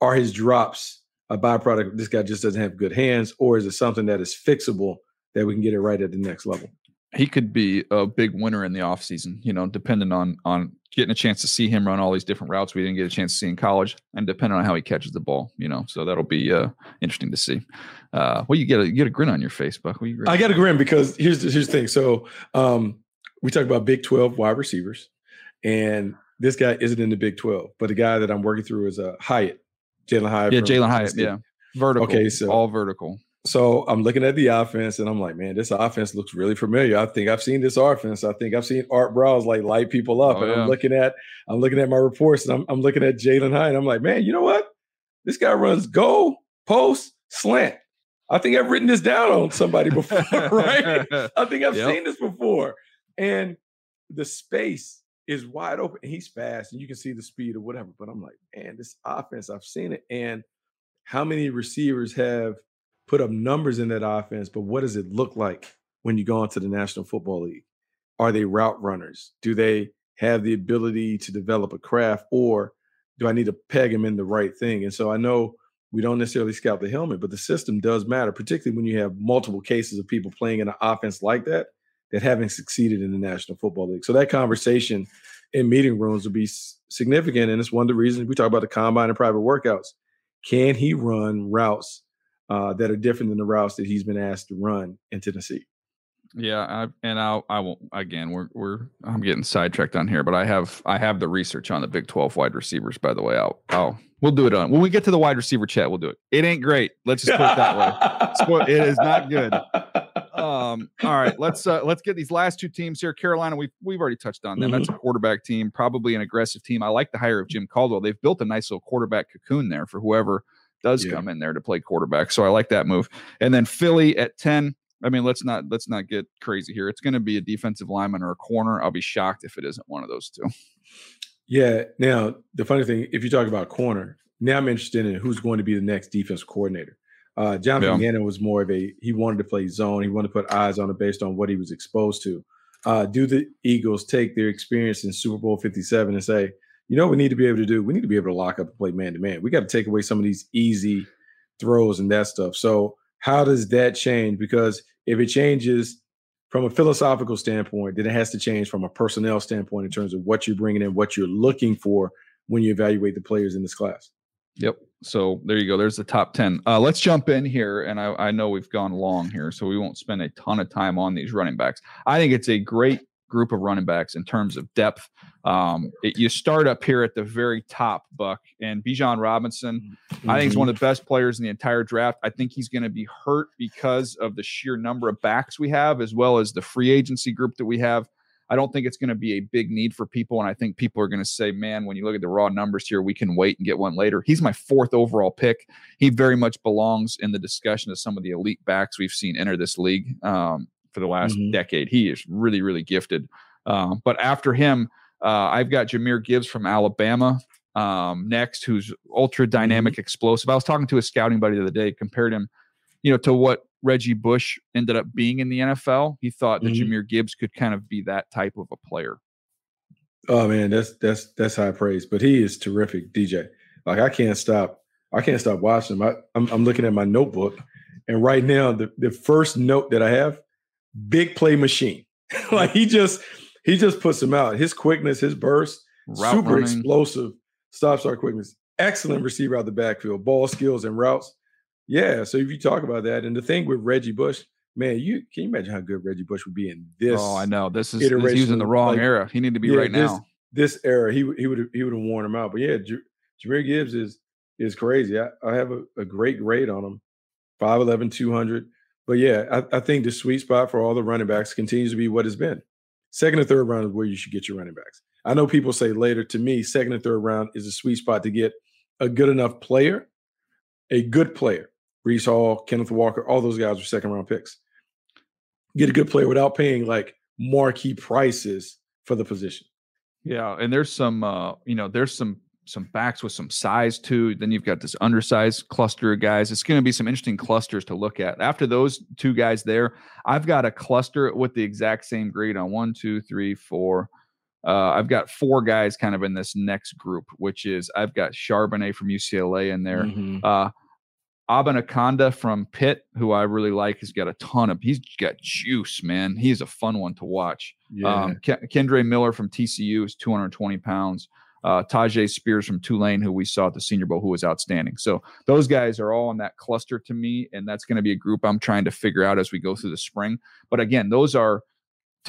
are his drops a byproduct of this guy just doesn't have good hands, or is it something that is fixable that we can get it right at the next level? He could be a big winner in the offseason, you know, depending on getting a chance to see him run all these different routes we didn't get a chance to see in college, and depending on how he catches the ball, you know. So that'll be interesting to see. Well, you get a grin on your face, Buck. I got a grin because here's the thing. So we talked about Big 12 wide receivers, and this guy isn't in the Big 12, but the guy that I'm working through is Jalen Hyatt. Yeah, Jalen Hyatt, yeah. Vertical, okay, so, all vertical. So I'm looking at the offense, and I'm like, man, this offense looks really familiar. I think I've seen this offense. I think I've seen Art Briles like light people up. Oh, and yeah. I'm looking at my reports, and I'm looking at Jalen Hyatt, and I'm like, man, you know what? This guy runs go, post, slant. I think I've written this down on somebody before, right? I think I've seen this before. And the space is wide open. And he's fast, and you can see the speed or whatever. But I'm like, man, this offense, I've seen it. And how many receivers have put up numbers in that offense, but what does it look like when you go into the National Football League? Are they route runners? Do they have the ability to develop a craft, or do I need to peg them in the right thing? And so I know we don't necessarily scout the helmet, but the system does matter, particularly when you have multiple cases of people playing in an offense like that that haven't succeeded in the National Football League. So that conversation in meeting rooms will be significant, and it's one of the reasons we talk about the combine and private workouts. Can he run routes that are different than the routes that he's been asked to run in Tennessee? Yeah, I won't. Again, I'm getting sidetracked on here, but I have the research on the Big 12 wide receivers. By the way, we'll do it on when we get to the wide receiver chat. We'll do it. It ain't great. Let's just put it that way. It is not good. All right, let's get these last two teams here. Carolina, we've already touched on them. That's a quarterback team, probably an aggressive team. I like the hire of Jim Caldwell. They've built a nice little quarterback cocoon there for whoever does come in there to play quarterback. So I like that move. And then Philly at 10. I mean, let's not get crazy here. It's going to be a defensive lineman or a corner. I'll be shocked if it isn't one of those two. Yeah. Now, the funny thing, if you talk about corner, now I'm interested in who's going to be the next defense coordinator. Jonathan Gannon was more of he wanted to play zone. He wanted to put eyes on it based on what he was exposed to. Do the Eagles take their experience in Super Bowl 57 and say, you know what we need to be able to do? We need to be able to lock up and play man-to-man. We got to take away some of these easy throws and that stuff. So how does that change? Because if it changes from a philosophical standpoint, then it has to change from a personnel standpoint in terms of what you're bringing in, what you're looking for when you evaluate the players in this class. Yep. So there you go. There's the top 10. Let's jump in here. And I know we've gone long here, so we won't spend a ton of time on these running backs. I think it's a great group of running backs in terms of depth. You start up here at the very top, Buck, and Bijan Robinson, I think he's one of the best players in the entire draft. I think he's going to be hurt because of the sheer number of backs we have, as well as the free agency group that we have. I don't think it's going to be a big need for people, and I think people are going to say, man, when you look at the raw numbers here, we can wait and get one later. He's my 4th overall pick. He very much belongs in the discussion of some of the elite backs we've seen enter this league for the last decade. He is really, really gifted. But after him, I've got Jahmyr Gibbs from Alabama next, who's ultra dynamic, explosive. I was talking to a scouting buddy the other day, compared him, you know, to what Reggie Bush ended up being in the NFL. He thought that Jahmyr Gibbs could kind of be that type of a player. Oh man, that's high praise, but he is terrific, DJ. Like I can't stop watching him. I'm looking at my notebook, and right now the first note that I have, big play machine. Like he just puts him out. His quickness, his burst, route super running, explosive, stop-start quickness, excellent receiver out the backfield, ball skills and routes. Yeah, so if you talk about that, and the thing with Reggie Bush, man, can you imagine how good Reggie Bush would be in this? Oh, I know. This is using the wrong era. He needed to be right now. This era, he would have worn him out. But yeah, Jahmyr Gibbs is crazy. I have a great grade on him, 5'11", 200. But, yeah, I think the sweet spot for all the running backs continues to be what it's been. Second or third round is where you should get your running backs. I know people say later, to me, second and third round is a sweet spot to get a good enough player, a good player. Breece Hall, Kenneth Walker, all those guys were second-round picks. Get a good player without paying, like, marquee prices for the position. Yeah, and there's some, there's some backs with some size, too. Then you've got this undersized cluster of guys. It's going to be some interesting clusters to look at. After those two guys there, I've got a cluster with the exact same grade on 1, 2, 3, 4. I've got four guys kind of in this next group, which is I've got Charbonnet from UCLA in there. Mm-hmm. Abanaconda from Pitt, who I really like, he's got juice, man. He's a fun one to watch. Yeah. Kendre Miller from TCU is 220 pounds. Tajay Spears from Tulane, who we saw at the Senior Bowl, who was outstanding. So those guys are all in that cluster to me, and that's going to be a group I'm trying to figure out as we go through the spring. But again, to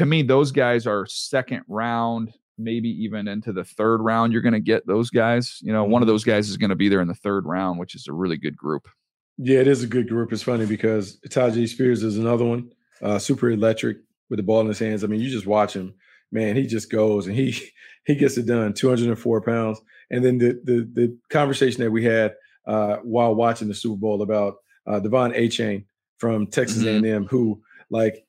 me, those guys are second round, maybe even into the third round. You're going to get those guys. One of those guys is going to be there in the third round, which is a really good group. Yeah, it is a good group. It's funny because Tajay Spears is another one, super electric with the ball in his hands. I mean, you just watch him, man. He just goes and he gets it done. 204 pounds. And then the conversation that we had while watching the Super Bowl about Devon Achane from Texas A&M, who like.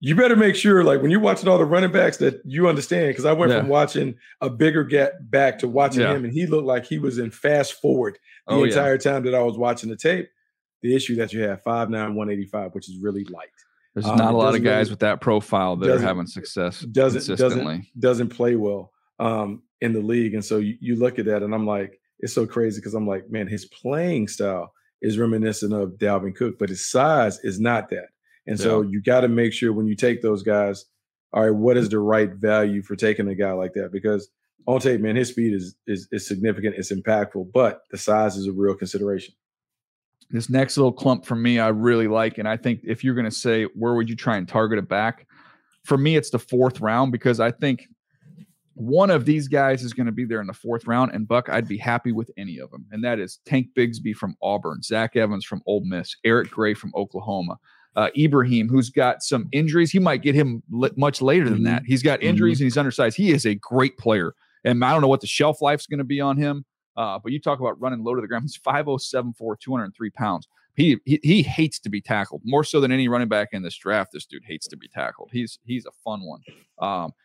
You better make sure, like, when you're watching all the running backs that you understand, because I went from watching a bigger back to watching him, and he looked like he was in fast forward the entire time that I was watching the tape. The issue that you have, 5'9", 185, which is really light. There's not a lot of guys with that profile that are having success consistently. Doesn't play well in the league. And so you look at that, and I'm like, it's so crazy because I'm like, man, his playing style is reminiscent of Dalvin Cook, but his size is not that. And so you got to make sure when you take those guys, all right, what is the right value for taking a guy like that? Because on tape, man, his speed is significant. It's impactful, but the size is a real consideration. This next little clump for me, I really like. And I think if you're going to say, where would you try and target a back? For me, it's the fourth round, because I think one of these guys is going to be there in the fourth round. And, Buck, I'd be happy with any of them. And that is Tank Bigsby from Auburn, Zach Evans from Ole Miss, Eric Gray from Oklahoma. Ibrahim, who's got some injuries. He might get him much later than that. He's got injuries and he's undersized. He is a great player. And I don't know what the shelf life's going to be on him. But you talk about running low to the ground. He's 5'07", 203 pounds. He hates to be tackled more so than any running back in this draft. This dude hates to be tackled. He's a fun one.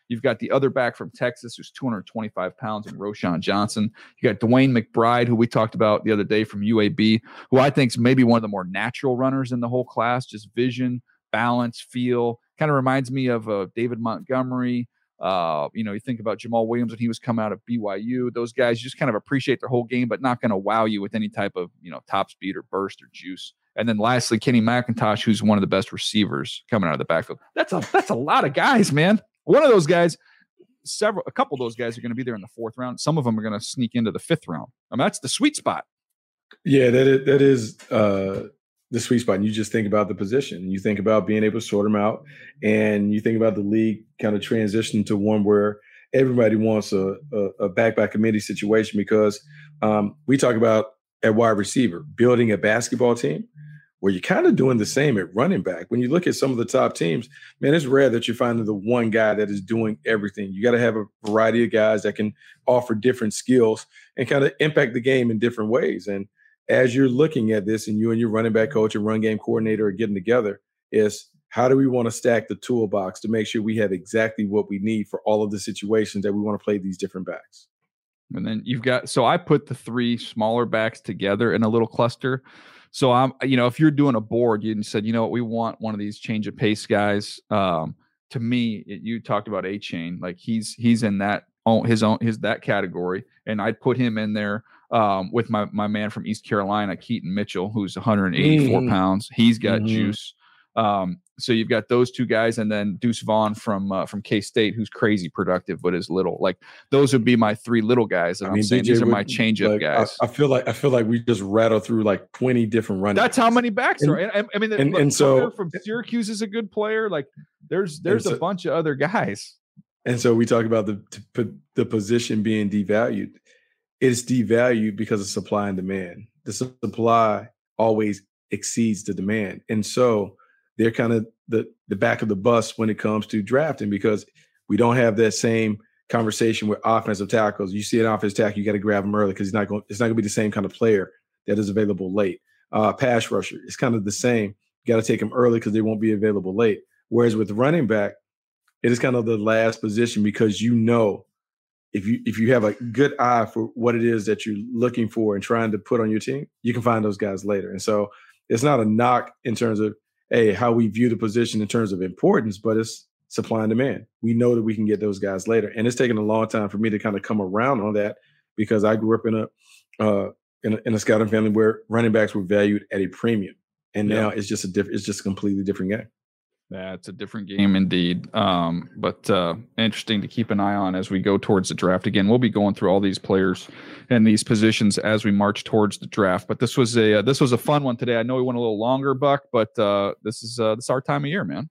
You've got the other back from Texas who's 225 pounds and Roschon Johnson. You got Dwayne McBride, who we talked about the other day from UAB, who I think is maybe one of the more natural runners in the whole class. Just vision, balance, feel. Kind of reminds me of David Montgomery. You think about Jamal Williams when he was coming out of BYU. Those guys just kind of appreciate their whole game, but not going to wow you with any type of, top speed or burst or juice. And then lastly, Kenny McIntosh, who's one of the best receivers coming out of the backfield. That's a lot of guys, man. One of those guys, a couple of those guys are going to be there in the fourth round. Some of them are going to sneak into the fifth round. I mean, that's the sweet spot. Yeah, that is the sweet spot. And you just think about the position. You think about being able to sort them out, and you think about the league kind of transition to one where everybody wants a back by committee situation, because we talk about at wide receiver building a basketball team where you're kind of doing the same at running back. When you look at some of the top teams, man, it's rare that you're finding the one guy that is doing everything. You got to have a variety of guys that can offer different skills and kind of impact the game in different ways. And as you're looking at this, and you and your running back coach and run game coordinator are getting together, is how do we want to stack the toolbox to make sure we have exactly what we need for all of the situations that we want to play these different backs? And then so I put the three smaller backs together in a little cluster. So I'm, if you're doing a board, you said, we want one of these change of pace guys. To me, you talked about Achane, like he's in that that category, and I'd put him in there. With my man from East Carolina, Keaton Mitchell, who's 184 pounds. He's got juice. So you've got those two guys, and then Deuce Vaughn from K-State, who's crazy productive but is little. Like, those would be my three little guys that I'm saying. These are my change-up guys. I feel like we just rattled through like 20 different running. That's how many backs are. So from Syracuse is a good player. Like, there's a bunch of other guys. And so we talk about the position being devalued. it's devalued because of supply and demand. The supply always exceeds the demand. And so they're kind of the back of the bus when it comes to drafting, because we don't have that same conversation with offensive tackles. You see an offensive tackle, you got to grab him early because it's not going to be the same kind of player that is available late. Pass rusher, it's kind of the same. You got to take him early because they won't be available late. Whereas with running back, it is kind of the last position, because you know if you have a good eye for what it is that you're looking for and trying to put on your team, you can find those guys later. And so it's not a knock in terms of, hey, how we view the position in terms of importance, but it's supply and demand. We know that we can get those guys later. And it's taken a long time for me to kind of come around on that, because I grew up in a scouting family where running backs were valued at a premium. And now it's just a completely different game. Yeah, it's a different game indeed. But interesting to keep an eye on as we go towards the draft. Again, we'll be going through all these players and these positions as we march towards the draft. But this was a fun one today. I know we went a little longer, Buck, but this is our time of year, man.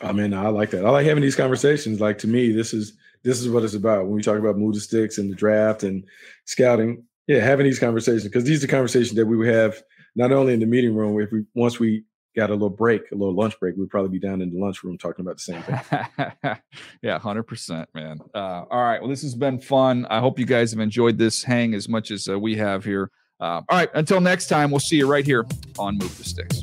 I mean, I like that. I like having these conversations. Like, to me, this is what it's about. When we talk about Move the Sticks and the draft and scouting, having these conversations, because these are conversations that we would have not only in the meeting room. If once we got a little break, a little lunch break, we'd probably be down in the lunchroom talking about the same thing. 100%, man. All right. Well, this has been fun. I hope you guys have enjoyed this hang as much as we have here. All right. Until next time, we'll see you right here on Move the Sticks.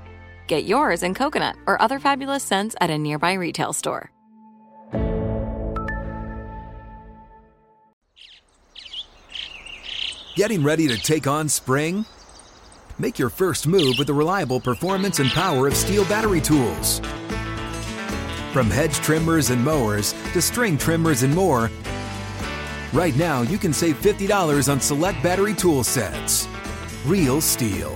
Get yours in coconut or other fabulous scents at a nearby retail store. Getting ready to take on spring? Make your first move with the reliable performance and power of Steel battery tools. From hedge trimmers and mowers to string trimmers and more, right now you can save $50 on select battery tool sets. Real Steel.